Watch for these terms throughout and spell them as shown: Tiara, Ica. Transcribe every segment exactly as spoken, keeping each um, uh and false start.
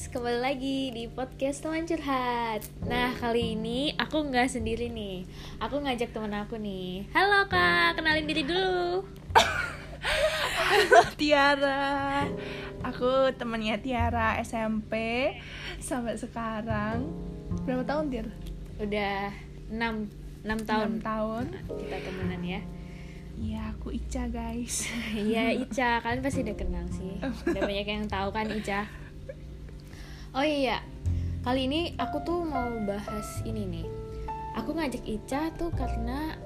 guys, kembali lagi di podcast Teman Curhat. Nah, kali ini aku nggak sendiri nih. Aku ngajak teman aku nih. Halo Kak, kenalin diri dulu. Halo Tiara. Aku temannya Tiara S M P sampai sekarang. Berapa tahun, Tir? Udah enam tahun. enam tahun kita temenan ya. Iya, aku Ica guys. Iya Ica, kalian pasti udah kenal sih. Udah banyak yang tahu kan Ica. Oh iya, kali ini aku tuh mau bahas ini nih. Aku ngajak Ica tuh karena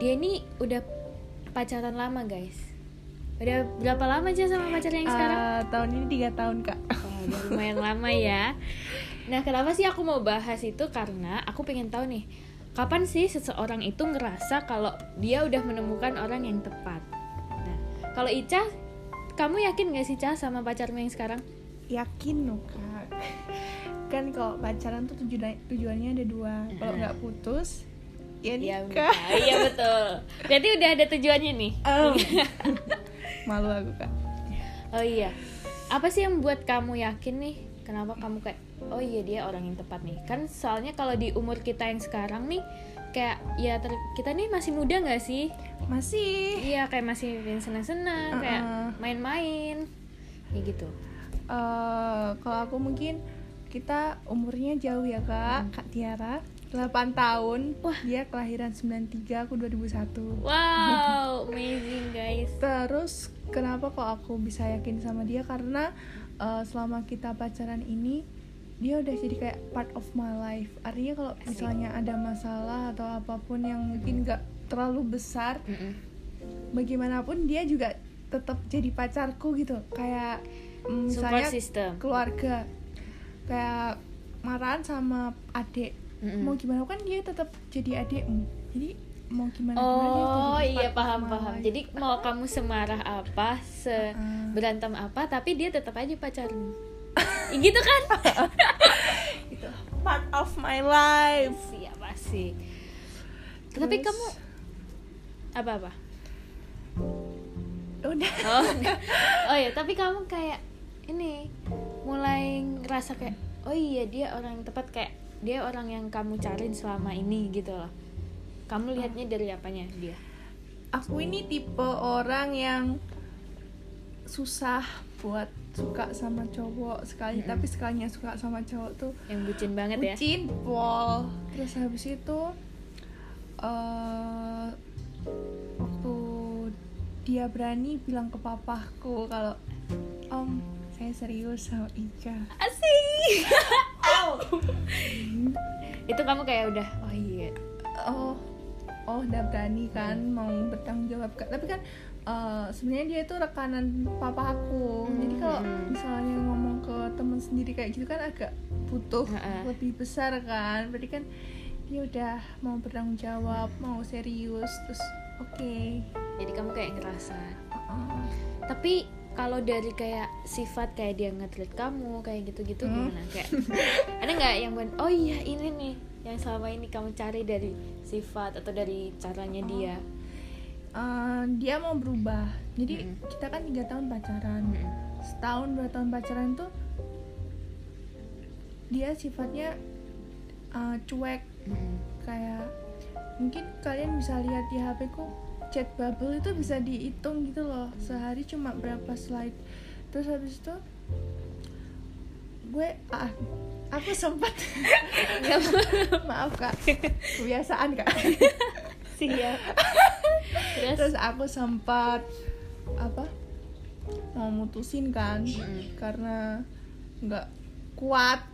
dia ini udah pacaran lama guys. Udah berapa lama aja sama pacarnya yang sekarang? Uh, tahun ini tiga tahun kak. Oh, udah lumayan lama ya. Nah kenapa sih aku mau bahas itu? Karena aku pengen tahu nih, kapan sih seseorang itu ngerasa kalau dia udah menemukan orang yang tepat? Nah, kalau Ica, kamu yakin nggak sih Ica sama pacarmu yang sekarang? Yakin loh kak. Kan kalau pacaran tuh tujuan tujuannya ada dua. Kalau nggak putus, ya nikah. Iya ya, betul. Berarti udah ada tujuannya nih. Um. Malu aku kak. Oh iya. Apa sih yang buat kamu yakin nih? Kenapa kamu kayak, oh iya dia orang yang tepat nih? Kan soalnya kalau di umur kita yang sekarang nih, kayak ya ter- kita nih masih muda gak sih? Masih. Iya kayak masih senang-senang, uh-uh. kayak main-main ya gitu. uh, Kalau aku mungkin kita umurnya jauh ya kak. hmm. Kak Tiara delapan tahun. Wah. Dia kelahiran sembilan puluh tiga, aku dua ribu satu. Wow, amazing guys. Terus kenapa kok aku bisa yakin sama dia? Karena Uh, selama kita pacaran ini dia udah jadi kayak part of my life. Artinya kalau misalnya ada masalah atau apapun yang mungkin gak terlalu besar, mm-mm, bagaimanapun dia juga tetap jadi pacarku gitu. Kayak mm, misalnya system, keluarga. Kayak marahan sama adik, mm-mm, mau gimana kan dia tetap jadi adikmu. Jadi mau gimana? Oh iya paham paham. Jadi mau kamu semarah apa, seberantem apa, tapi dia tetap aja pacarmu. Gitu kan? Itu part of my life. Siapa sih? Terus, tapi kamu apa apa? Udah. Oh, oh ya, tapi kamu kayak ini mulai ngerasa kayak, oh iya dia orang yang tepat, kayak dia orang yang kamu cariin selama ini gitu loh. Kamu lihatnya dari apanya dia? Aku ini tipe orang yang susah buat suka sama cowok sekali, mm-hmm, tapi sekalinya suka sama cowok tuh yang bucin banget, bucin ya? Bucin, pol. Terus habis itu uh, waktu dia berani bilang ke papaku kalau, om saya serius sama Ica. Asik. Itu kamu kayak udah, oh iya, oh oh udah berani kan, hmm, mau bertanggung jawab. Tapi kan uh, sebenarnya dia itu rekanan papa aku, hmm, jadi kalau misalnya ngomong ke teman sendiri kayak gitu kan agak butuh uh-uh. lebih besar kan. Berarti kan dia udah mau bertanggung jawab, mau serius, terus oke, okay. Jadi kamu kayak ngerasa. uh-uh. Tapi kalau dari kayak sifat kayak dia nge-treat kamu kayak gitu-gitu, hmm, gimana? Kayak ada nggak yang buat, oh iya ini nih yang selama ini kamu cari dari sifat atau dari caranya dia? Uh, dia mau berubah. Jadi mm. kita kan tiga tahun pacaran. Mm. Setahun dua tahun pacaran tuh dia sifatnya uh, cuek. Mm. Kayak mungkin kalian bisa lihat di H P-ku, chat bubble itu bisa dihitung gitu loh. Sehari cuma berapa slide. Terus habis itu gue ah aku sempat maaf kak, kebiasaan kak. Siap. Terus? Terus aku sempat apa mau mutusin kan, mm-hmm, karena nggak kuat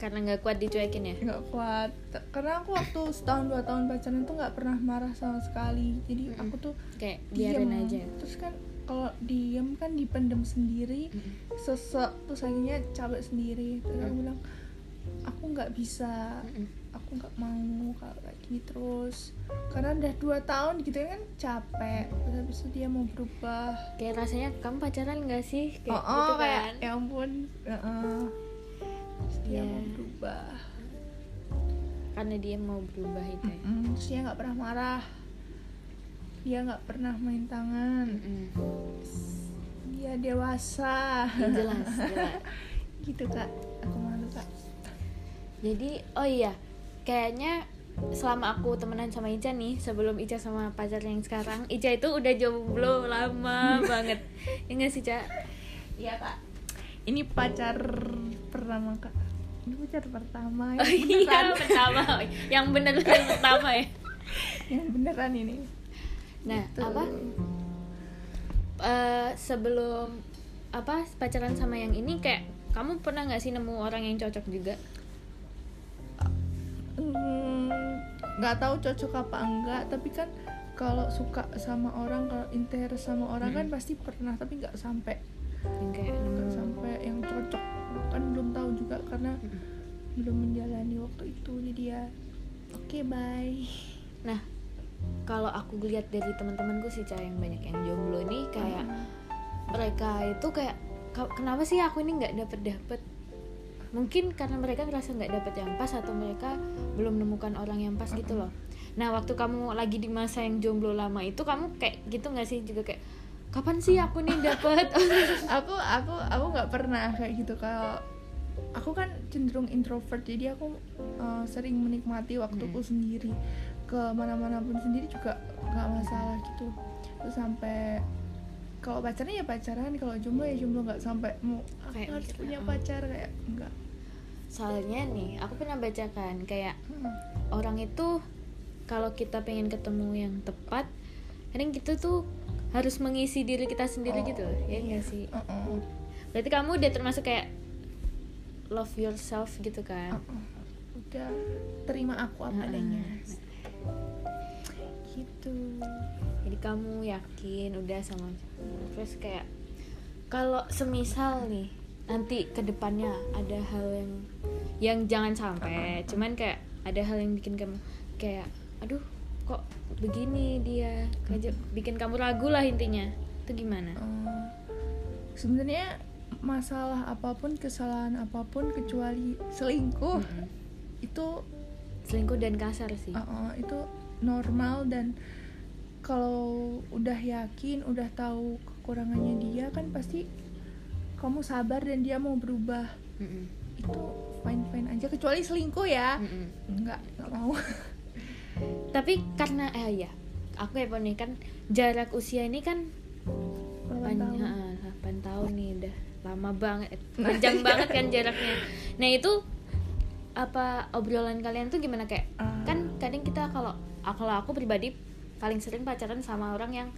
karena nggak kuat dicuekin ya nggak kuat karena aku waktu setahun dua tahun pacaran tuh nggak pernah marah sama sekali. Jadi mm-hmm, aku tuh kayak biarin aja. Terus kan kalau diem kan dipendem sendiri, mm-hmm, sesek, terus akhirnya capek sendiri. Terus mm-hmm, aku bilang aku nggak bisa, mm-hmm, aku nggak mau kalau kayak gini terus karena udah dua tahun gitu kan, capek. Terus habis itu dia mau berubah. Kayak rasanya kamu pacaran nggak sih kayak oh, oh, gitu kayak kan? Ya ampun. Uh-uh. Dia yeah. mau berubah karena dia mau berubah itu ya. Mm-hmm. Terus dia nggak pernah marah, dia nggak pernah main tangan, mm-hmm, dia dewasa. Ya, jelas, jelas. Gitu kak. aku malah lupa. Jadi oh iya, kayaknya selama aku temenan sama Ica nih, sebelum Ica sama pacarnya yang sekarang, Ica itu udah jomblo lama banget. Ya nggak sih, Ca? Iya, Kak. Ini pacar pertama, Kak. Ini pacar pertama ya. Oh, iya, pertama. Yang bener-bener pertama ya. Yang beneran ini. Nah, gitu. Apa? Uh, sebelum apa pacaran sama yang ini, kayak kamu pernah nggak sih nemu orang yang cocok juga? Nggak hmm, tahu cocok apa enggak, tapi kan kalau suka sama orang, kalau interest sama orang hmm. kan pasti pernah, tapi nggak sampai nggak hmm. sampai yang cocok, kan belum tahu juga karena hmm. belum menjalani waktu itu. Jadi ya oke, okay, bye. Nah, kalau aku lihat dari teman-temanku sih, Cah, yang banyak yang jomblo nih, kayak hmm. mereka itu kayak, kenapa sih aku ini nggak dapet-dapet? Mungkin karena mereka ngerasa nggak dapet yang pas, atau mereka belum menemukan orang yang pas gitu loh. Nah, waktu kamu lagi di masa yang jomblo lama itu, kamu kayak gitu nggak sih juga, kayak kapan sih aku nih dapet? aku aku aku nggak pernah kayak gitu. Kalau aku kan cenderung introvert, jadi aku uh, sering menikmati waktuku hmm. sendiri, ke mana-mana pun sendiri juga nggak masalah gitu. Terus sampai kalau pacarnya ya pacaran, kalau jomblo ya jomblo, nggak sampai mau kayak harus punya pacar, kayak enggak. Soalnya nih aku pernah bacakan kayak hmm. orang itu kalau kita pengen ketemu yang tepat, kadang kita tuh harus mengisi diri kita sendiri, oh, gitu ya nggak iya. sih? Uh-uh. Berarti kamu udah termasuk kayak love yourself gitu kan? Uh-uh. Udah terima aku apa adanya. Uh-uh. Gitu. Jadi kamu yakin udah sama, terus kayak kalau semisal nih nanti kedepannya ada hal yang yang jangan sampai, cuman kayak ada hal yang bikin kamu kayak aduh kok begini dia, kayak bikin kamu ragu lah intinya, itu gimana? Uh, sebenarnya masalah apapun, kesalahan apapun kecuali selingkuh, mm-hmm. itu selingkuh dan kasar sih. Uh, uh, itu normal, dan kalau udah yakin, udah tahu kekurangannya dia, kan pasti kamu sabar dan dia mau berubah. Mm-mm. Itu fine-fine aja, kecuali selingkuh ya. Mm-mm. Enggak, enggak mau. Tapi karena eh ya, aku ya nih kan jarak usia ini kan delapan tahun nih, udah lama banget, panjang banget kan jaraknya. Nah, itu apa obrolan kalian tuh gimana, kayak uh. kan kadang kita kalau kalau aku pribadi paling sering pacaran sama orang yang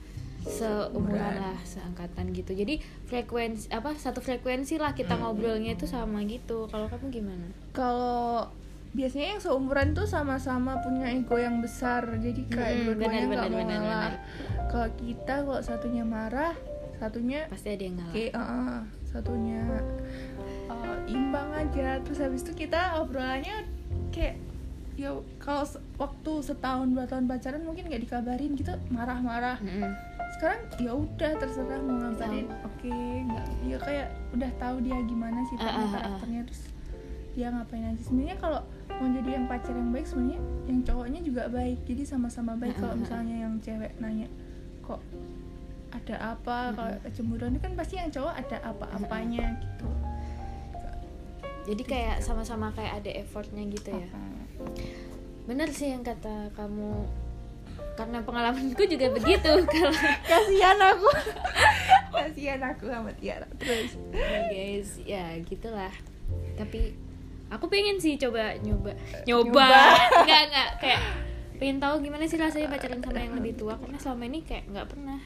seumuran lah, seangkatan gitu. Jadi frekuensi apa satu frekuensi lah kita ngobrolnya itu sama gitu. Kalau kamu gimana? Kalau biasanya yang seumuran tuh sama-sama punya ego yang besar. Jadi kayak hmm, dua-duanya enggak mau ngalah. Kalau kita kalau satunya marah, satunya pasti ada yang ngalah. Oke, uh, satunya uh, imbang aja. Terus habis itu kita obrolannya kayak ya kalau waktu setahun dua tahun pacaran mungkin nggak dikabarin gitu, marah-marah. Mm-hmm. Sekarang ya udah terserah mau ngabarin, oke, okay, nggak, ya kayak udah tahu dia gimana sih uh, uh, karakternya, uh. terus dia ngapain aja. Sebenarnya kalau mau jadi yang pacar yang baik, sebenarnya yang cowoknya juga baik, jadi sama-sama baik. Uh, kalau misalnya yang cewek nanya kok ada apa, uh, kalau cemburuan itu kan pasti yang cowok ada apa-apanya uh, gitu. Jadi kayak sama-sama kayak ada effortnya gitu ya. Bener sih yang kata kamu, karena pengalamanku juga begitu. Kalau kasihan aku, kasihan aku sama Tiara terus. Nah guys, ya gitulah. Tapi aku pengen sih coba nyoba, nyoba. Enggak enggak kayak pengen tahu gimana sih rasanya pacaran sama yang lebih tua, karena selama ini kayak nggak pernah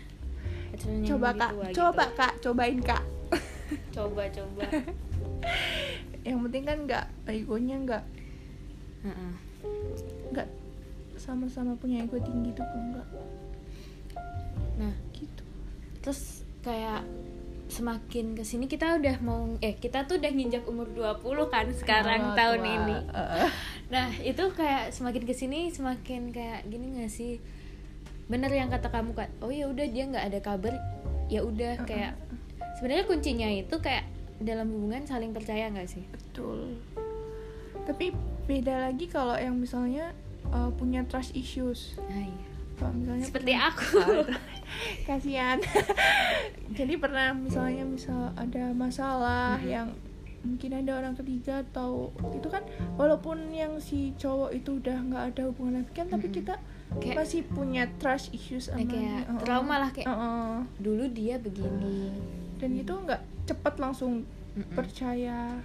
pacaran yang coba, lebih kak, tua. Coba gitu. Kak, cobain Kak. Coba coba. Yang penting kan nggak egonya nggak uh-uh. nggak sama-sama punya ego tinggi tuh enggak. Nah gitu. Terus kayak semakin kesini kita udah mau eh kita tuh udah nginjak umur dua puluh kan sekarang, oh, tahun tua. Ini uh. Nah itu kayak semakin kesini semakin kayak gini nggak sih? Bener yang kata kamu kan, oh ya udah dia nggak ada kabar, ya udah uh-uh. kayak sebenarnya kuncinya itu kayak dalam hubungan saling percaya nggak sih? Betul. Tapi beda lagi kalau yang misalnya uh, punya trust issues. Nah, iya. Misalnya seperti punya, aku. Kasihan. Jadi pernah misalnya misal ada masalah mm-hmm. yang mungkin ada orang ketiga atau itu kan, walaupun yang si cowok itu udah nggak ada hubungan lagi kan, mm-hmm. tapi kita kayak masih punya trust issues sama kayak uh-uh. trauma lah kayak uh-uh. dulu dia begini, dan itu nggak cepat langsung mm-mm. percaya.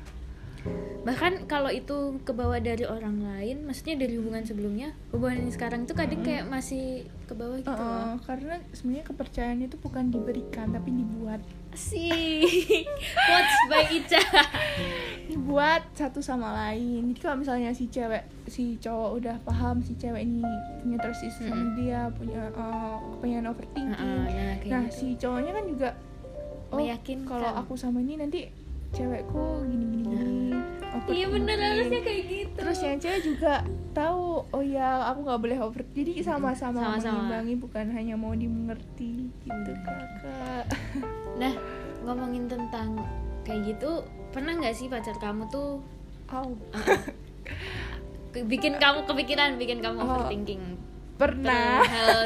Bahkan kalau itu kebawa dari orang lain, maksudnya dari hubungan sebelumnya, hubungan sekarang itu kadang kayak masih kebawa gitu uh, uh, karena sebenarnya kepercayaan itu bukan diberikan tapi dibuat sih. What's by Ica? Dibuat satu sama lain. Jadi kalau misalnya si cewek, si cowok udah paham si cewek ini punya trust issue sama mm-hmm. dia, punya uh, kebanyakan overthinking uh, uh, ya, nah gitu. Si cowoknya kan juga oh kalau aku sama ini nanti cewekku gini-gini. Iya bener, harusnya kayak gitu. Terus yang cewek juga tahu, oh ya aku nggak boleh over. Jadi sama-sama, sama-sama mengimbangi, bukan hanya mau dimengerti gitu kakak. Nah ngomongin tentang kayak gitu, pernah nggak sih pacar kamu tuh oh. uh, bikin kamu kepikiran, bikin kamu overthinking? Oh. Pernah. Hal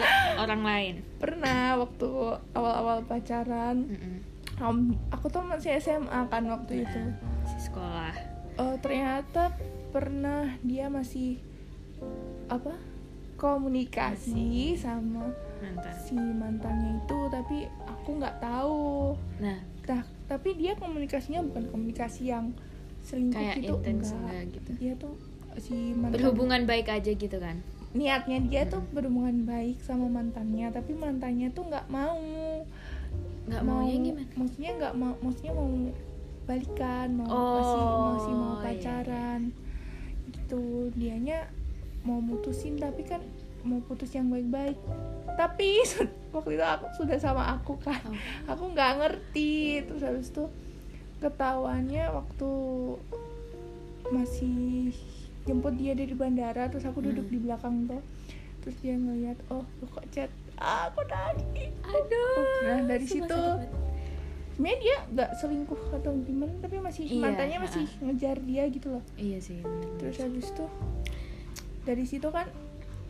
orang lain. Pernah waktu awal-awal pacaran. Mm-mm. Um, aku tuh masih S M A kan waktu nah, itu masih sekolah. Oh, ternyata pernah dia masih apa komunikasi masih. sama Mantan. si mantannya itu, tapi aku nggak tahu. Nah, nah, tapi dia komunikasinya bukan komunikasi yang selingkuh kayak gitu, enggak gitu. Dia tuh si mantan berhubungan baik aja gitu kan. Niatnya dia hmm. tuh berhubungan baik sama mantannya, tapi mantannya tuh nggak mau. Nggak mau, maunya gimana? Maksudnya nggak mau, maksudnya mau balikan, mau oh, masih masih mau pacaran, iya. gitu. Dianya mau mutusin, tapi kan mau putus yang baik-baik. Tapi waktu itu aku sudah sama aku kan, oh. aku nggak ngerti. Terus habis itu ketahuannya waktu masih jemput dia dari bandara, terus aku duduk hmm. di belakang tuh. Terus dia ngeliat, oh lu kok chat? Aku nangis. Aduh. Nah dari situ sebenarnya dia nggak selingkuh atau gimana, tapi masih iya, mantannya uh, masih ngejar dia gitu loh. Iya sih. Bener. Terus habis itu dari situ kan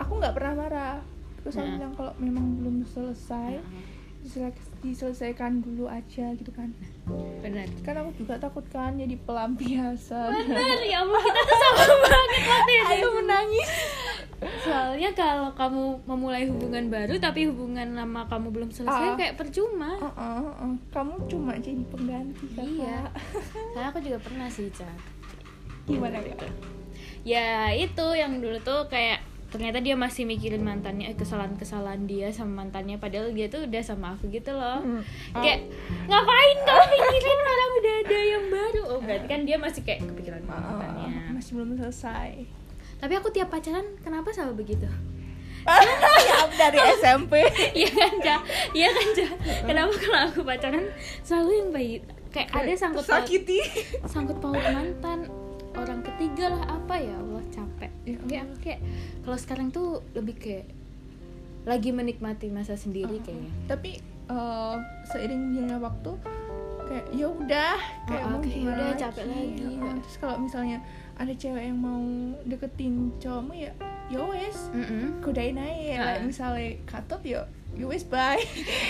aku nggak pernah marah. Terus nah. aku bilang kalau memang belum selesai nah. diselesaikan dulu aja gitu kan. Benar. Kan aku juga takut kan jadi pelampiasan. Benar ya Allah, kita tuh sama banget waktu itu. Aku menangis. Soalnya kalau kamu memulai hubungan baru tapi hubungan lama kamu belum selesai uh, kayak percuma. Uh, uh, uh. Kamu cuma jadi pengganti kakak. Iya. Karena aku juga pernah sih, Cak. Gimana ya? Ya itu yang dulu tuh kayak ternyata dia masih mikirin mantannya, eh, kesalahan-kesalahan dia sama mantannya, padahal dia tuh udah sama aku gitu loh. Hmm. Oh. Kayak ngapain kamu mikirin orang udah ada yang baru? Oh, berarti kan dia masih kayak kepikiran oh, mantannya. Masih belum selesai. Tapi aku tiap pacaran kenapa sama begitu? Ya dari S M P. Iya kan, Ca? Iya kan, Ca? Kenapa kalau aku pacaran selalu yang baik? Kayak ada sangkut paut. Sakiti. Sangkut paut mantan, orang ketiga lah apa ya Allah, capek. Kayak kayak kalau sekarang tuh lebih kayak lagi menikmati masa sendiri kayaknya. Tapi uh, seiring berjalannya waktu kayak ya udah, kayak oh, okay, udah capek lagi. lagi. Oh, terus kalau misalnya ada cewek yang mau deketin cowokmu ya ya wes kudain aja nah. like, misalnya katop ya ya wes bye.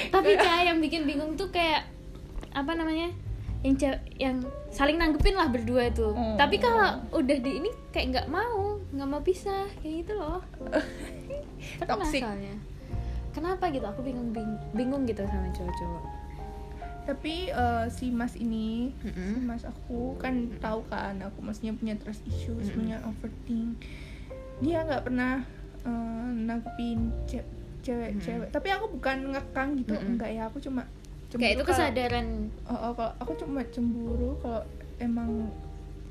Tapi Cah yang bikin bingung tuh kayak apa namanya yang cewek yang saling nanggepin lah berdua tuh mm. tapi kalau udah di ini kayak nggak mau nggak mau pisah kayak gitu loh. Toksik kenapa gitu, aku bingung bing- bingung gitu sama cowok-cowok. Tapi uh, si mas ini mm-hmm. si mas aku kan mm-hmm. tahu kan aku maksudnya punya trust issues, mm-hmm. punya overthink. Dia nggak pernah uh, nanggepin ce- cewek-cewek mm-hmm. tapi aku bukan ngekang gitu mm-hmm. enggak ya, aku cuma kayak itu kesadaran kalo, oh, oh, kalo, aku cuma cemburu kalau emang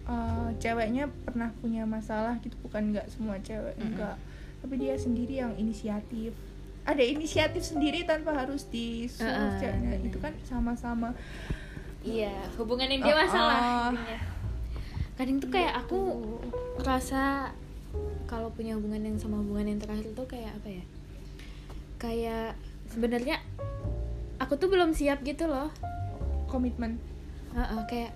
uh, ceweknya pernah punya masalah gitu, bukan nggak semua cewek mm-hmm. enggak, tapi dia sendiri yang inisiatif, ada inisiatif sendiri tanpa harus disuruh ceweknya uh, itu kan sama-sama. Iya, hubungan yang dia masalah. Uh, uh, Kadang tuh kayak aku ngerasa kalau punya hubungan yang sama hubungan yang terakhir tuh kayak apa ya? Kayak sebenarnya aku tuh belum siap gitu loh. Komitmen. Uh, uh, kayak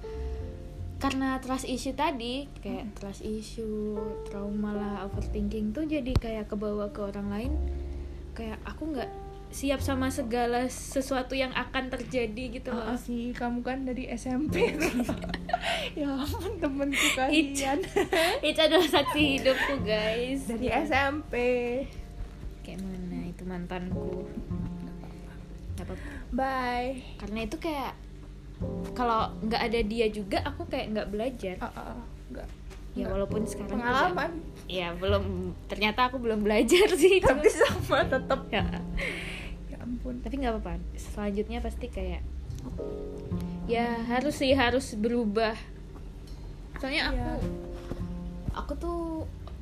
karena trust issue tadi, kayak hmm. trust issue, trauma lah, overthinking tuh jadi kayak kebawa ke orang lain. Kayak aku nggak siap sama segala sesuatu yang akan terjadi gitu loh. Sih, kamu kan dari S M P. Ya ampun, temenku kalian. Ica adalah saksi hidupku, guys. Dari ya. S M P. Kayak mana itu mantanku. Gak apa-apa. Bye. Karena itu kayak kalau gak ada dia juga aku kayak gak belajar. Oh, oh, gak. Ya walaupun sekarang pengalaman juga, ya belum, ternyata aku belum belajar sih. Tapi sama tetap. Ya. Ya ampun. Tapi nggak apa-apa. Selanjutnya pasti kayak ya harus sih harus berubah. Soalnya aku ya. aku tuh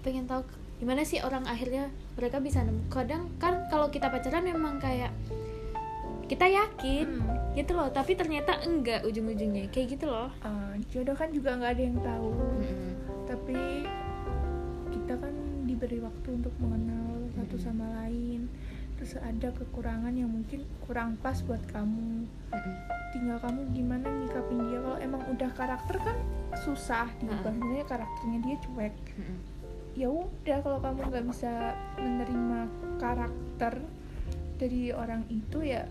pengen tahu gimana sih orang akhirnya mereka bisa nemu. Kadang kan kalau kita pacaran memang kayak kita yakin hmm. gitu loh, tapi ternyata enggak ujung-ujungnya kayak gitu loh. Uh, jodoh kan juga nggak ada yang tahu. Hmm. Tapi kita kan diberi waktu untuk mengenal satu sama lain. Terus ada kekurangan yang mungkin kurang pas buat kamu. Tinggal kamu gimana nyikapin dia. Kalau emang udah karakter kan susah diubahnya, karakternya dia cuek. Ya udah, kalau kamu nggak bisa menerima karakter dari orang itu ya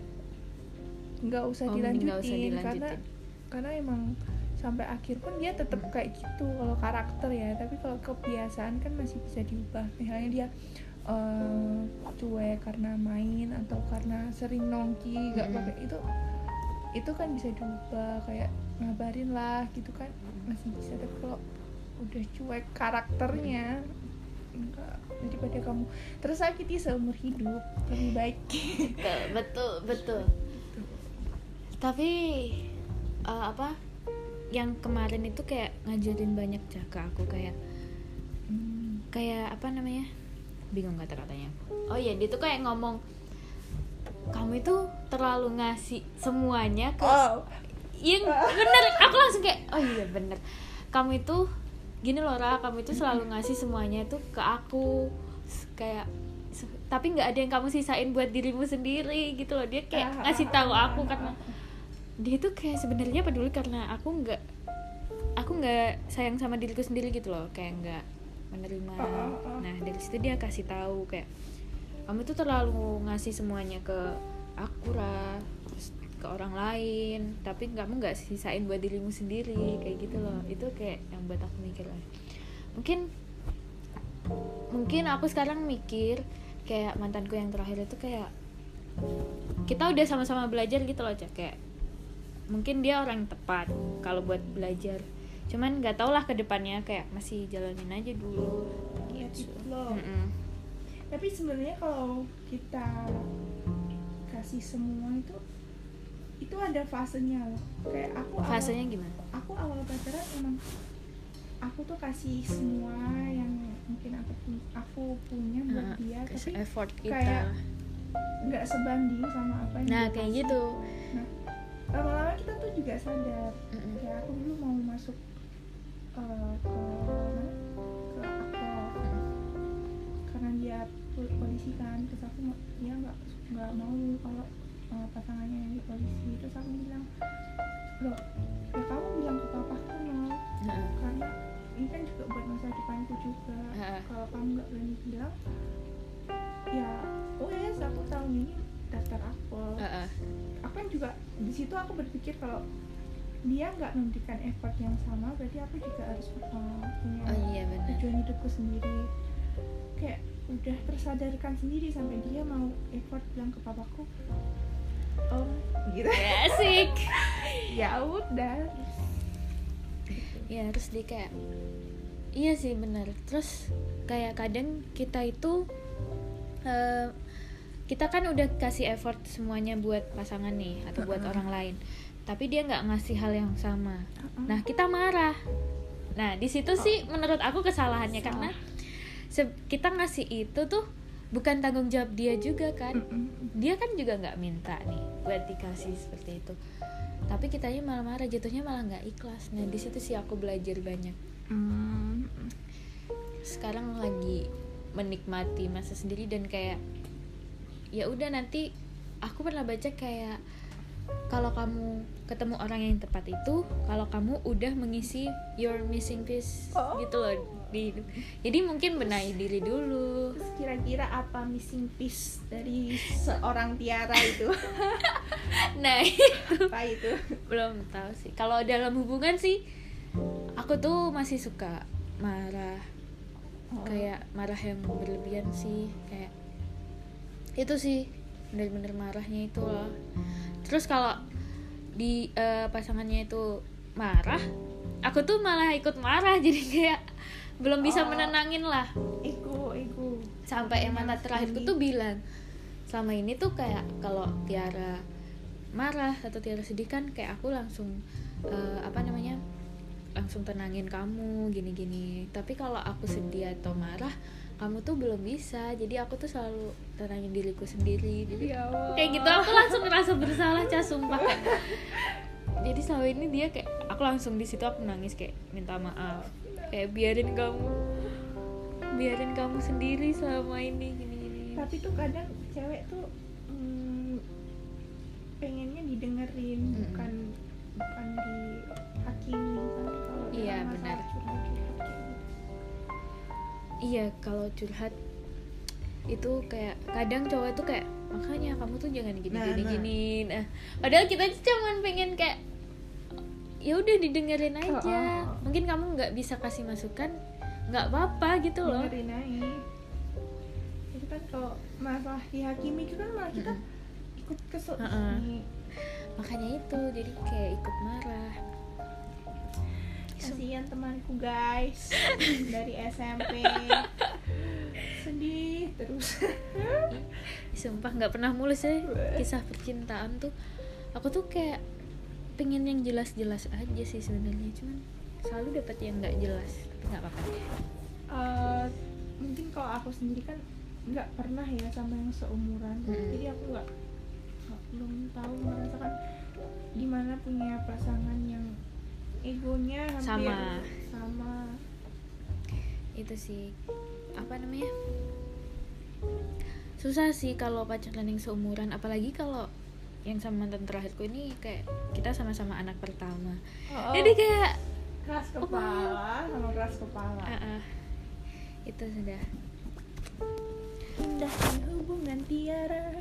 nggak usah, oh, dilanjutin, usah dilanjutin karena karena emang sampai akhir pun dia tetap kayak gitu kalau karakter ya. Tapi kalau kebiasaan kan masih bisa diubah. Misalnya dia uh, cuek karena main atau karena sering nongki, nggak pakai itu itu kan bisa diubah, kayak ngabarin lah gitu kan masih bisa. Tapi kalau udah cuek karakternya enggak, daripada kamu tersakiti seumur hidup lebih baik. Betul betul, betul. Tapi uh, apa? yang kemarin itu kayak ngajarin banyak jaga aku kayak hmm, kayak apa namanya, bingung nggak kata-katanya. Oh iya, dia tuh kayak ngomong kamu itu terlalu ngasih semuanya ke oh. yang bener. Aku langsung kayak oh iya bener, kamu itu gini loh Ra, kamu itu selalu ngasih semuanya itu ke aku kayak, tapi nggak ada yang kamu sisain buat dirimu sendiri gitu loh. Dia kayak ngasih tahu aku karena dia tuh kayak sebenarnya peduli karena aku nggak aku nggak sayang sama diriku sendiri gitu loh, kayak nggak menerima. Nah dari situ dia kasih tahu kayak kamu tuh terlalu ngasih semuanya ke aku Ra, ke orang lain, tapi kamu nggak sisain buat dirimu sendiri kayak gitu loh. Itu kayak yang buat aku mikir lah, mungkin mungkin aku sekarang mikir kayak mantanku yang terakhir itu kayak kita udah sama-sama belajar gitu loh, kayak mungkin dia orang tepat kalau buat belajar, cuman nggak tau lah kedepannya, kayak masih jalanin aja dulu gitu. Tapi sebenarnya kalau kita kasih semua itu itu ada fasenya loh. Kayak aku fasenya awal, gimana? Aku awal pacaran emang aku tuh kasih semua yang mungkin aku aku punya buat nah, dia, tapi effort kita kayak nggak sebanding sama apa yang nah kayak kasih. Gitu nah, lama-lama kita tuh juga sadar. Mm-hmm. Ya aku dulu mau masuk uh, ke mana? Ke aku karena dia polisi kan, terus aku dia ya, nggak nggak mau kalau uh, pasangannya yang di polisi. Terus aku bilang, loh ya kamu bilang ke papaku loh. Mm-hmm. Karena ini kan juga buat masa depanku juga. Mm-hmm. Kalau kamu nggak berani bilang, ya oh yes aku tahun ini daftar aku. Uh-uh. Aku kan juga di situ aku berpikir kalau dia nggak memberikan effort yang sama, berarti aku juga harus uh, punya oh, iya, tujuan hidupku sendiri. Kayak udah tersadarkan sendiri sampai dia mau effort bilang ke papaku, oh gitu. Asik. Ya udah. Ya terus dia kayak, iya sih benar. Terus kayak kadang kita itu uh, kita kan udah kasih effort semuanya buat pasangan nih atau buat uh-uh. orang lain, tapi dia nggak ngasih hal yang sama. Uh-uh. Nah kita marah. Nah di situ oh. sih menurut aku kesalahannya. Salah. Karena se- kita ngasih itu tuh bukan tanggung jawab dia juga kan. Uh-uh. Dia kan juga nggak minta nih buat dikasih seperti itu, tapi kitanya malah marah, jatuhnya malah nggak ikhlas. Nah di situ sih aku belajar banyak. Uh-uh. Sekarang lagi menikmati masa sendiri dan kayak ya udah, nanti aku pernah baca kayak kalau kamu ketemu orang yang tepat itu kalau kamu udah mengisi your missing piece. Oh. Gitu loh. di hidup. Jadi mungkin benahi diri dulu. Terus kira-kira apa missing piece dari seorang Tiara itu? Nah itu apa itu? Belum tahu sih. Kalau dalam hubungan sih aku tuh masih suka marah. Oh. Kayak marah yang berlebihan sih. Kayak itu sih, bener-bener marahnya itu loh. Terus kalau di uh, pasangannya itu marah, aku tuh malah ikut marah, jadi kayak belum bisa oh, menenangin lah. Ego, ego. Sampai mantan terakhirku tuh bilang, selama ini tuh kayak kalau Tiara marah atau Tiara sedih kan kayak aku langsung uh, apa namanya, langsung tenangin kamu gini-gini. Tapi kalau aku sedih atau marah, kamu tuh belum bisa. Jadi aku tuh selalu tenangin diriku sendiri. Jadi ya kayak gitu aku langsung ngerasa bersalah, Cah, sumpah. Jadi selama ini dia kayak aku langsung di situ aku nangis kayak minta maaf, kayak biarin kamu biarin kamu sendiri selama ini gini-gini. Tapi tuh kadang cewek tuh hmm, pengennya didengerin, mm-hmm. bukan bukan dihakimi kan. Kalau iya benar curhat, curhat kayak iya kalau curhat itu kayak kadang cowok tuh kayak makanya kamu tuh jangan gini nah, gini nah. gini nah padahal kita cuman pengen kayak ya udah didengerin aja. Oh. Mungkin kamu nggak bisa kasih masukan nggak apa-apa gitu loh, dengerin aja. Itu kan kalau masalah dihakimi itu kan malah kita mm-hmm. ikut kesel uh-uh. makanya itu jadi kayak ikut marah. Kasihan temanku guys dari S M P sedih terus. Sumpah nggak pernah mulus ya kisah percintaan tuh. Aku tuh kayak pengen yang jelas-jelas aja sih sebenarnya, cuman selalu dapat yang nggak jelas. Tapi nggak apa-apa. Uh, mungkin kalau aku sendiri kan nggak pernah ya sama yang seumuran, hmm. jadi aku nggak belum tahu merasakan gimana punya pasangan yang egonya hampir sama. sama. Itu sih apa namanya, susah sih kalau pacaran yang seumuran, apalagi kalau yang sama mantan terakhirku ini kayak kita sama-sama anak pertama. Oh, oh. Jadi kayak keras kepala oh. sama keras kepala. Uh-uh. Itu sudah indahkan hubungan Tiara.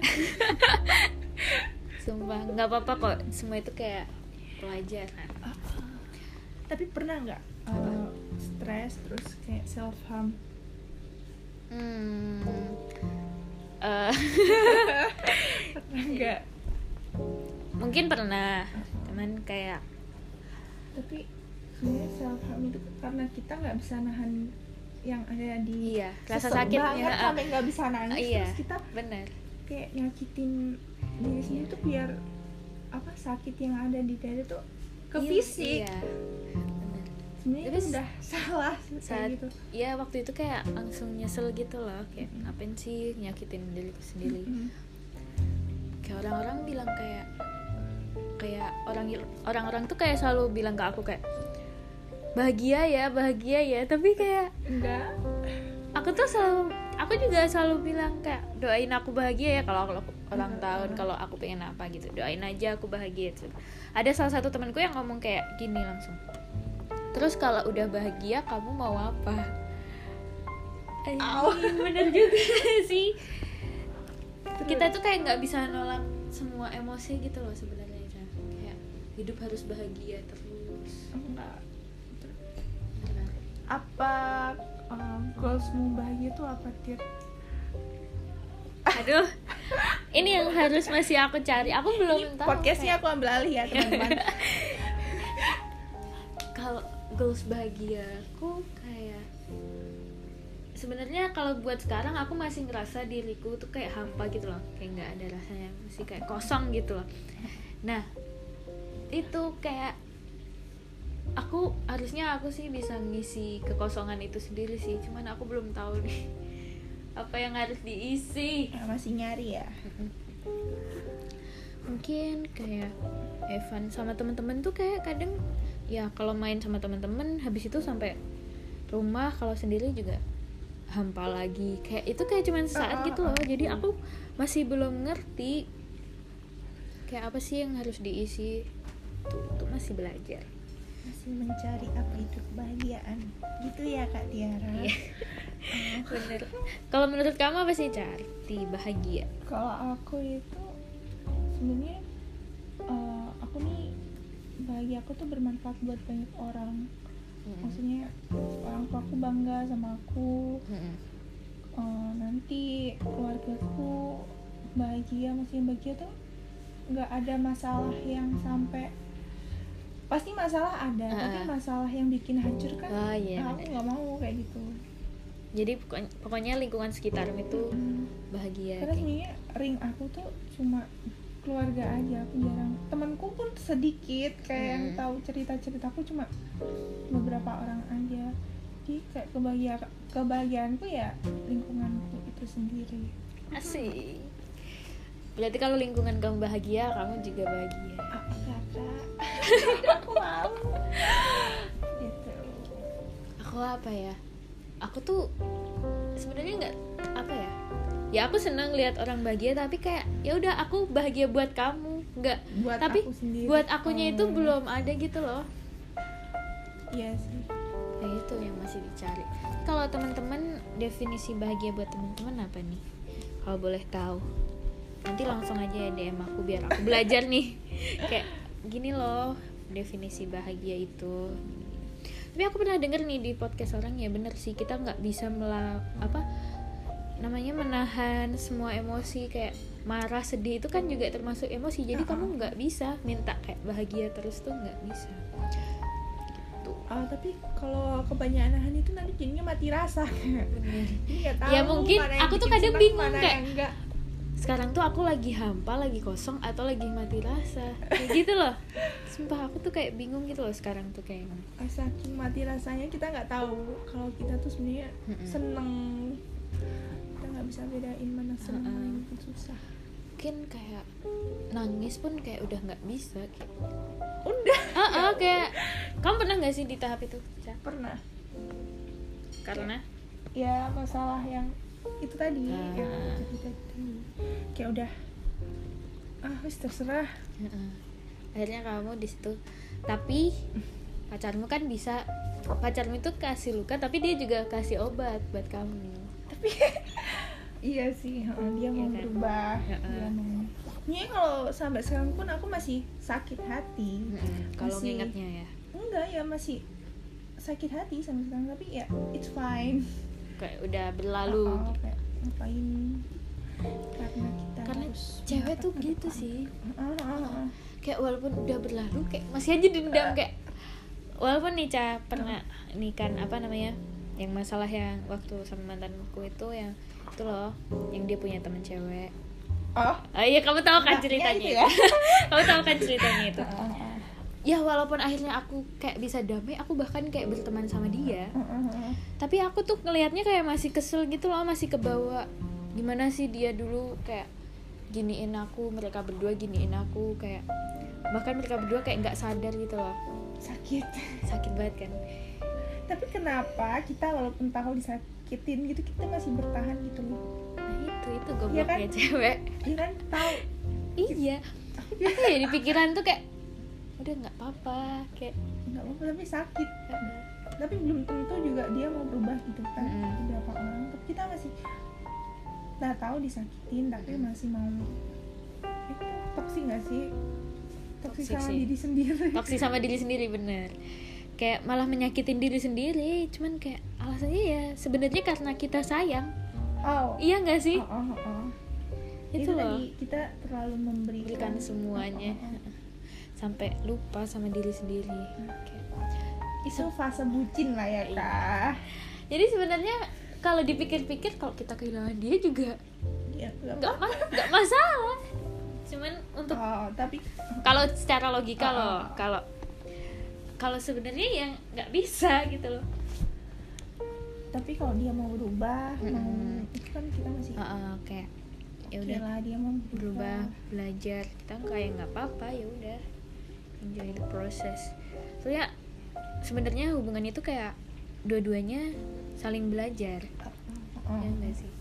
Sumpah nggak apa-apa kok, semua itu kayak pelajaran. Uh-uh. Tapi pernah nggak uh, stres terus kayak self harm? Hmm, uh, enggak. Mungkin pernah, cuman kayak. Tapi sebenarnya self harm itu karena kita nggak bisa nahan yang ada di iya, rasa sakitnya sampai nggak bisa nangis. Uh, iya, terus kita bener. Kayak nyakitin diri sendiri tuh biar apa sakit yang ada di dada tuh ke iya, fisik. Iya. Sebenernya itu udah salah saat, gitu. Ya waktu itu kayak langsung nyesel gitu loh. Kayak ngapain sih nyakitin diriku sendiri. Mm-hmm. Kayak orang-orang bilang kayak Kayak orang, orang-orang tuh kayak selalu bilang ke aku kayak bahagia ya, bahagia ya. Tapi kayak enggak. Aku tuh selalu Aku juga selalu bilang kayak doain aku bahagia ya kalau aku ulang tahun, kalau aku pengen apa gitu, doain aja aku bahagia gitu. Ada salah satu temanku yang ngomong kayak gini langsung, terus kalau udah bahagia kamu mau apa? Oh, bener juga sih. Terus. Kita tuh kayak nggak bisa nolak semua emosi gitu loh sebenarnya. Kayak hidup harus bahagia terus. Enggak. Apa um, goalsmu bahagia tuh apa, Tir? Aduh, ini yang harus masih aku cari. Aku belum ini tahu. Podcastnya kayak... aku ambil alih ya teman-teman. Kalau goals bahagiaku kayak sebenarnya kalau buat sekarang aku masih ngerasa diriku tuh kayak hampa gitu loh, kayak nggak ada rasanya, masih kayak kosong gitu loh. Nah itu kayak aku harusnya aku sih bisa ngisi kekosongan itu sendiri sih, cuman aku belum tahu nih apa yang harus diisi. Masih nyari ya. Mungkin kayak Evan sama teman-teman tuh kayak kadang ya kalau main sama teman-teman habis itu sampai rumah, kalau sendiri juga hampa lagi. Kayak itu kayak cuman sesaat gitu loh. Jadi aku masih belum ngerti kayak apa sih yang harus diisi. Tuh, tuh masih belajar. masih mencari update kebahagiaan gitu ya Kak Tiara. Iya. uh. Bener. Kalau menurut kamu apa sih arti bahagia? Kalau aku itu sebenarnya uh, aku nih bahagia aku tuh bermanfaat buat banyak orang. Mm-hmm. Maksudnya orang tua aku bangga sama aku. Mm-hmm. uh, nanti keluargaku bahagia, maksudnya bahagia tuh nggak ada masalah yang sampai, pasti masalah ada, uh, tapi masalah yang bikin hancur kan oh, yeah. aku nggak mau kayak gitu. Jadi pokoknya lingkungan sekitarmu itu hmm. bahagia. Karena sebenarnya ring aku tuh cuma keluarga aja, aku jarang, temanku pun sedikit kayak hmm. yang tahu cerita-ceritaku cuma beberapa orang aja. Jadi kayak kebahagia kebahagiaanku ya lingkunganku itu sendiri. Asik. Berarti kalau lingkungan kamu bahagia, kamu juga bahagia. Apa kata? Aku mau. Gitu. Aku apa ya? Aku tuh sebenarnya nggak apa ya? Ya aku senang lihat orang bahagia, tapi kayak ya udah aku bahagia buat kamu, nggak. Buat tapi aku sendiri. Buat akunya oh. itu belum ada gitu loh. Iya sih. Nah itu yang masih dicari. Kalau teman-teman definisi bahagia buat teman-teman apa nih? Kalau boleh tahu, nanti langsung aja ya D M aku biar aku belajar nih. Kayak gini loh definisi bahagia itu. Tapi aku pernah denger nih di podcast orang, ya bener sih, kita nggak bisa mela apa namanya menahan semua emosi, kayak marah, sedih itu kan juga termasuk emosi. Jadi uh-huh. kamu nggak bisa minta kayak bahagia terus tuh, nggak bisa. Ah, tapi kalau kebanyakan nahan itu nanti jadinya mati rasa. Bener. Nggak tahu. Ya mungkin aku tuh kadang bingung kayak sekarang tuh aku lagi hampa, lagi kosong, atau lagi mati rasa kayak gitu loh. Sumpah aku tuh kayak bingung gitu loh sekarang tuh kayak saking mati rasanya kita nggak tahu kalau kita tuh sebenarnya mm-hmm. seneng. Kita nggak bisa bedain mana seneng uh-uh. mana yang susah. Mungkin kayak nangis pun kayak udah nggak bisa kayak udah ah uh-uh, kayak kamu pernah nggak sih di tahap itu? Pernah. Karena ya masalah yang itu tadi uh. yang cerita tadi kayak udah ah wis terserah uh-uh. akhirnya kamu di situ. Tapi pacarmu kan bisa, pacarmu itu kasih luka tapi dia juga kasih obat buat kamu. Tapi iya sih uh, dia mau ya, berubah kan? uh-uh. Dia mau nih. Kalau sampai sekarang pun aku masih sakit hati uh-uh. kalau ngingetnya ya enggak ya masih sakit hati sampai sekarang, tapi ya it's fine. Kayak udah berlalu oh, oh, kayak ngapain karena kita karena cewek tuh gitu depan. Sih oh, oh, oh. Kayak walaupun udah berlalu kayak masih aja dendam uh. kayak walaupun nih Ca pernah uh. nih kan apa namanya yang masalah yang waktu sama mantanku itu yang itu loh yang dia punya teman cewek oh iya oh, kamu tahu kan ceritanya. Kamu tahu kan ceritanya itu uh, uh. Ya walaupun akhirnya aku kayak bisa damai, aku bahkan kayak berteman sama dia, tapi aku tuh ngelihatnya kayak masih kesel gitu loh, masih kebawa. Gimana sih dia dulu kayak giniin aku, mereka berdua giniin aku, kayak bahkan mereka berdua kayak nggak sadar gitu loh. Sakit, sakit banget kan. Tapi kenapa kita walaupun tahu disakitin gitu kita masih bertahan gitu loh? Nah itu itu gobloknya kan? Cewek. Iya kan tahu. Iya. Apa ya di pikiran tuh kayak udah nggak apa-apa kayak nggak apa-apa tapi sakit kan? Tapi belum tentu juga dia mau berubah gitu kan. Mm-hmm. Beberapa orang tapi kita masih nggak tahu disakitin tapi masih mau eh, toksik nggak sih toksik sama sih. Diri sendiri toksik sama diri sendiri bener kayak malah menyakitin diri sendiri cuman kayak alasannya ya sebenarnya karena kita sayang oh iya nggak sih oh, oh, oh, oh. Itu, itu loh tadi kita terlalu memberikan semuanya oh, oh, oh. sampai lupa sama diri sendiri. Okay. Itu fase bucin lah ya Kak. Jadi sebenarnya kalau dipikir-pikir kalau kita kehilangan dia juga ya, gak, ma- gak masalah. Cuman untuk oh, tapi kalau secara logika oh, loh kalau kalau sebenarnya ya nggak bisa gitu loh. Tapi kalau dia mau berubah mm-hmm. mau itu kan kita masih oh, oh, kayak ya udahlah dia mau berubah belajar kita kayak nggak apa-apa ya udah. Enjoy the process. Soalnya sebenarnya hubungan itu kayak dua-duanya saling belajar. Oh. Ya enggak sih?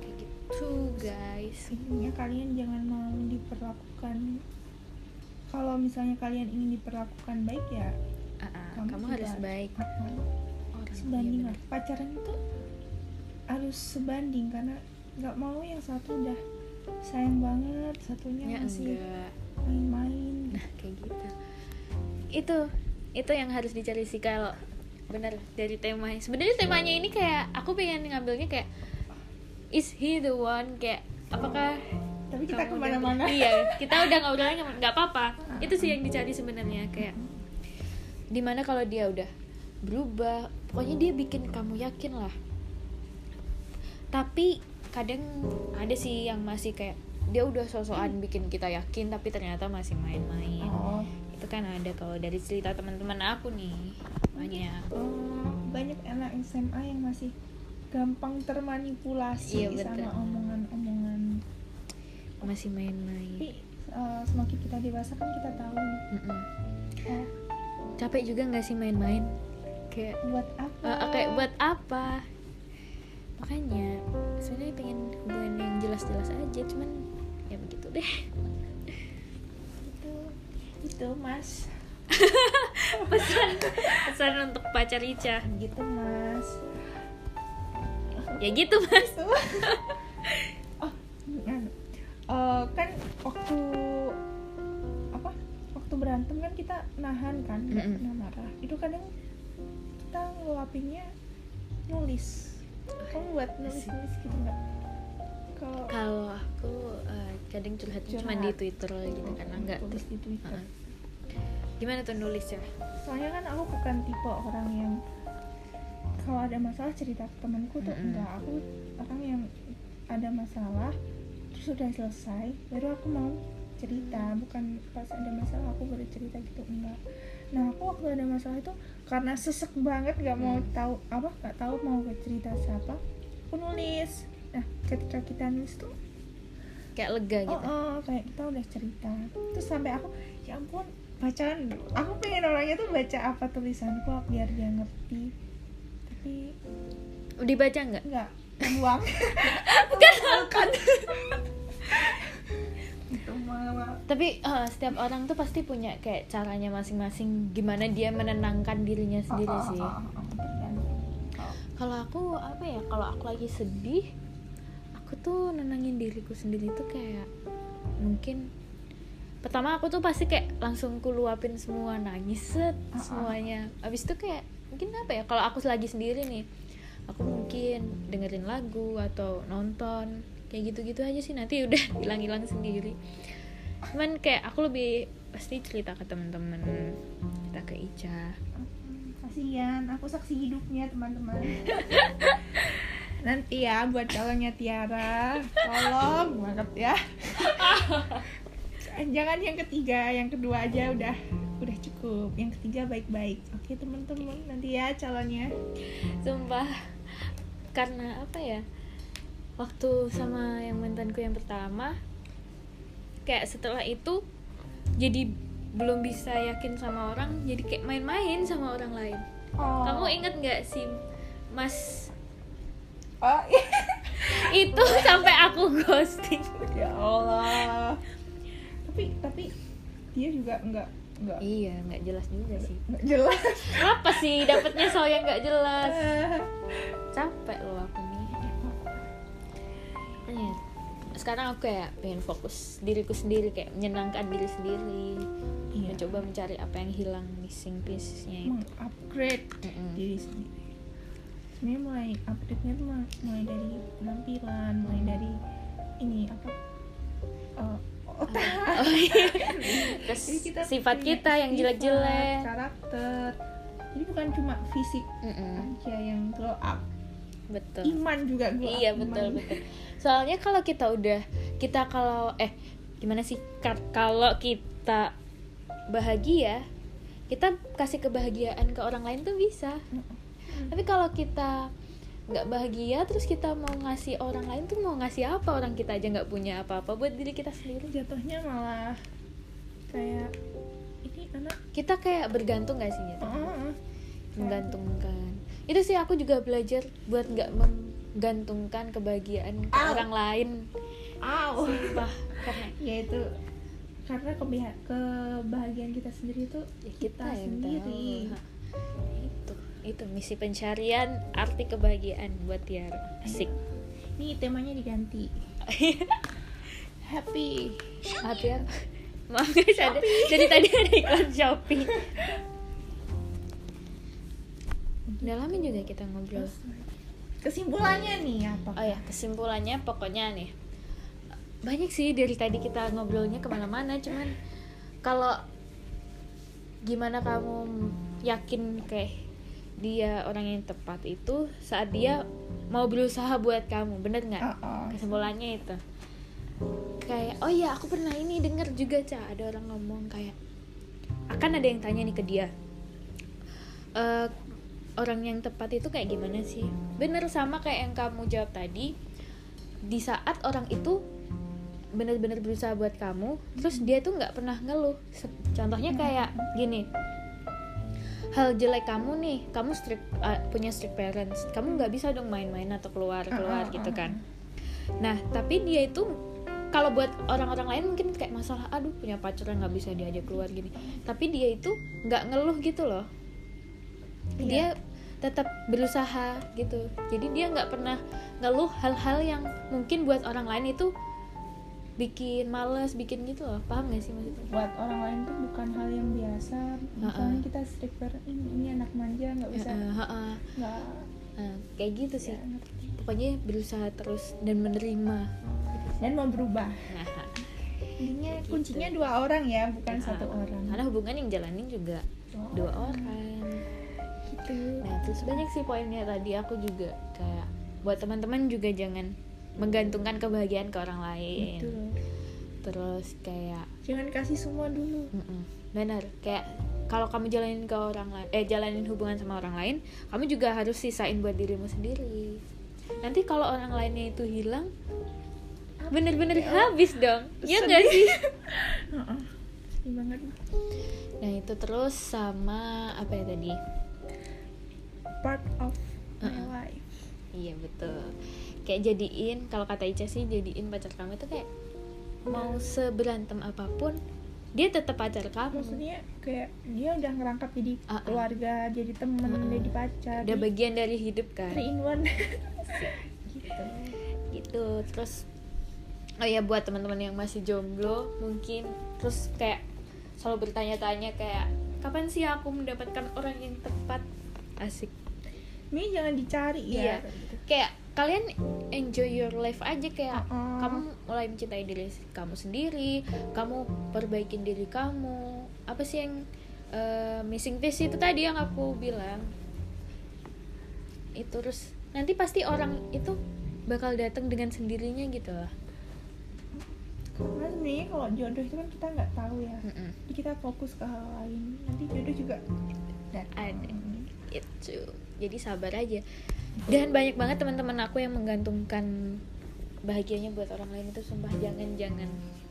Kayak gitu guys. Intinya kalian jangan mau diperlakukan kalau misalnya kalian ingin diperlakukan baik ya uh-uh, kamu, kamu harus baik. Sebanding ya, pacaran itu harus sebanding, karena nggak mau yang satu udah sayang banget, satunya ya, masih enggak. main-main. Nah kayak gitu. Itu itu yang harus dicari sih kalau benar dari temanya. Sebenarnya temanya ini kayak aku pengen ngambilnya kayak is he the one, kayak apakah. Tapi kita kemana-mana. Iya, kita udah ngobrolnya nggak apa-apa. Itu sih yang dicari sebenarnya, kayak dimana kalau dia udah berubah, pokoknya dia bikin kamu yakin lah. Tapi kadang ada sih yang masih kayak dia udah sosokan bikin kita yakin tapi ternyata masih main-main. Oh. Itu kan ada kalau dari cerita teman-teman aku nih banyak. Oh, banyak anak S M A yang masih gampang termanipulasi, iya, sama omongan-omongan, masih main-main. Tapi uh, semakin kita dewasa kan kita tahu. Eh. Capek juga nggak sih main-main? Kayak buat apa? Uh, kayak buat apa? Makanya sebenarnya pengen hubungan yang jelas-jelas aja, cuman ya begitu deh. Itu itu mas pesan pesan untuk pacar Ica. Gitu mas. Ya gitu mas. Oh, uh, kan waktu apa? Waktu berantem kan kita nahan kan, nggak mm-hmm. marah. Itu kadang kita ngeluapinnya nulis. Kamu buat nulis-nulis gitu nggak? Kalau aku uh, kadang curhat cuma di Twitter gitu kan, nggak tulis di Twitter. Uh-huh. Gimana tuh nulis ya? Soalnya kan aku bukan tipe orang yang kalau ada masalah cerita ke temanku tuh mm-hmm. enggak. Aku orang yang ada masalah terus sudah selesai baru aku mau cerita, bukan pas ada masalah aku baru cerita gitu, enggak. Nah aku waktu ada masalah itu karena sesek banget nggak mau tahu apa nggak tahu mau cerita siapa, aku nulis. Nah ketika kita nulis tuh kayak lega gitu, oh, oh kayak kita udah cerita. Terus sampai aku ya ampun bacaan, aku pengen orangnya tuh baca apa tulisanku biar dia ngerti. Tapi dibaca nggak? Nggak, buang. Bukan bukan. Tapi uh, setiap orang tuh pasti punya kayak caranya masing-masing gimana dia menenangkan dirinya sendiri sih. Kalau aku apa ya, kalau aku lagi sedih aku tuh nenangin diriku sendiri tuh kayak mungkin pertama aku tuh pasti kayak langsung kuluapin semua, nangis set semuanya. Abis itu kayak mungkin apa ya, kalau aku lagi sendiri nih aku mungkin dengerin lagu atau nonton kayak gitu-gitu aja sih, nanti udah hilang-hilang sendiri. Cuman kayak aku lebih pasti cerita ke teman-teman, cerita ke Ica. Kasihan, aku saksi hidupnya teman-teman. Nanti ya buat calonnya Tiara, tolong banget ya. Jangan yang ketiga, yang kedua aja udah udah cukup. Yang ketiga baik-baik. Oke teman-teman, nanti ya calonnya. Sumpah, karena apa ya? Waktu sama yang mantanku yang pertama kayak setelah itu jadi belum bisa yakin sama orang, jadi kayak main-main sama orang lain. Oh. Kamu inget gak sih mas? Oh iya. Itu sampai aku ghosting. Ya Allah. Tapi tapi dia juga enggak enggak. Iya, enggak jelas juga sih. Enggak jelas. Apa sih dapatnya soal yang enggak jelas? Capek loh aku. Sekarang aku kayak pengen fokus diriku sendiri, kayak menyenangkan diri sendiri, iya. Mencoba mencari apa yang hilang, missing piece-nya itu. Meng-upgrade mm-hmm. diri sendiri. Sebenarnya mulai upgrade-nya tuh mulai dari penampilan, mulai dari ini apa uh, otak, oh, iya. Terus kita sifat kita yang jelek-jelek, karakter. Jadi bukan cuma fisik mm-hmm. aja yang glow up. Betul. Iman juga gua. Iya, betul, iman. betul. Soalnya kalau kita udah kita kalau eh gimana sih? Kalau kita bahagia, kita kasih kebahagiaan ke orang lain tuh bisa. Mm-hmm. Tapi kalau kita enggak bahagia terus kita mau ngasih orang lain tuh mau ngasih apa? Orang kita aja enggak punya apa-apa buat diri kita sendiri. Jatuhnya malah kayak ini anak kita kayak bergantung gak sih jatuhnya? Uh-huh. Menggantungkan. Itu sih aku juga belajar buat nggak menggantungkan kebahagiaan ke Ow. orang lain. Aw. Karena ya itu karena kebiha- kebahagiaan kita sendiri itu ya, kita, kita sendiri. Itu itu misi pencarian arti kebahagiaan buat Tiara. Asik. Ini temanya diganti. Happy. Happy. Maaf guys, ada, jadi tadi ada iklan Shopee. Dalamin juga kita ngobrol. Kesimpulannya nih apa? Oh ya, kesimpulannya pokoknya nih banyak sih dari tadi kita ngobrolnya kemana-mana, cuman kalau gimana kamu yakin kayak dia orang yang tepat itu saat dia mau berusaha buat kamu, bener nggak? Kesimpulannya itu kayak oh ya aku pernah ini dengar juga Ca, ada orang ngomong kayak akan ada yang tanya nih ke dia e, orang yang tepat itu kayak gimana sih? Bener sama kayak yang kamu jawab tadi. Di saat orang itu benar-benar berusaha buat kamu, terus dia tuh nggak pernah ngeluh. Contohnya kayak gini, hal jelek kamu nih, kamu strict, uh, punya strict parents, kamu nggak bisa dong main-main atau keluar-keluar gitu kan. Nah tapi dia itu kalau buat orang-orang lain mungkin kayak masalah, aduh punya pacar yang nggak bisa diajak keluar gini. Tapi dia itu nggak ngeluh gitu loh. Dia tetap berusaha gitu. Jadi dia nggak pernah ngeluh hal-hal yang mungkin buat orang lain itu bikin malas, bikin gitu loh. Paham nggak sih maksudnya? Buat orang lain tuh bukan hal yang biasa. Misalnya kita strict parent, ini anak manja nggak bisa, nggak kayak gitu sih. Pokoknya berusaha terus dan menerima dan mau berubah. Intinya kuncinya dua orang ya, bukan satu orang. Karena hubungan yang jalanin juga dua orang. Nah terus banyak sih poinnya tadi. Aku juga kayak buat teman-teman juga jangan menggantungkan kebahagiaan ke orang lain. Betul. Terus kayak jangan kasih semua dulu. Mm-mm. Benar, kayak kalau kamu jalanin ke orang lain, eh jalanin hubungan sama orang lain, kamu juga harus sisain buat dirimu sendiri. Nanti kalau orang lainnya itu hilang, bener-bener ya, habis dong. Iya nggak sih? Sedih banget. Nah itu terus sama apa ya tadi? Part of my uh-uh. life. Iya betul. Kayak jadiin, kalau kata Ica sih jadiin pacar kamu itu kayak hmm. mau seberantem apapun dia tetap pacar kamu. Maksudnya kayak dia udah ngerangkap jadi uh-uh. keluarga, jadi teman, uh-uh. jadi pacar. Udah bagian dari hidup kan. Three in one. Gitu. Gitu. Terus oh ya buat teman-teman yang masih jomblo mungkin terus kayak selalu bertanya-tanya kayak kapan sih aku mendapatkan orang yang tepat? Asik. Ini jangan dicari ya. Iya. Kayak kalian enjoy your life aja kayak uh-uh. kamu mulai mencintai diri kamu sendiri, kamu perbaikin diri kamu. Apa sih yang uh, missing piece itu tadi yang aku bilang? Itu terus nanti pasti orang itu bakal datang dengan sendirinya gitu lah. Karena sebenarnya kalau jodoh itu kan kita nggak tahu ya. Mm-mm. Jadi kita fokus ke hal lain. Nanti jodoh juga datang. Ada. Itu. Jadi sabar aja. Dan banyak banget teman-teman aku yang menggantungkan bahagianya buat orang lain itu sumpah jangan jangan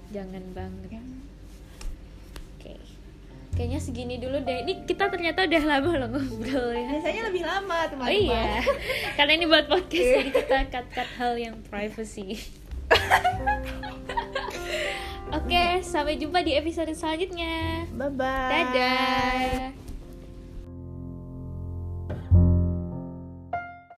jangan banget. Oke. Okay. Kayaknya segini dulu deh. Ini kita ternyata udah lama loh ngobrol ya. Biasanya lebih lama teman-teman. Oh iya. Karena ini buat podcast jadi kita cut-cut hal yang privacy. Oke, okay, sampai jumpa di episode selanjutnya. Bye bye. Dadah.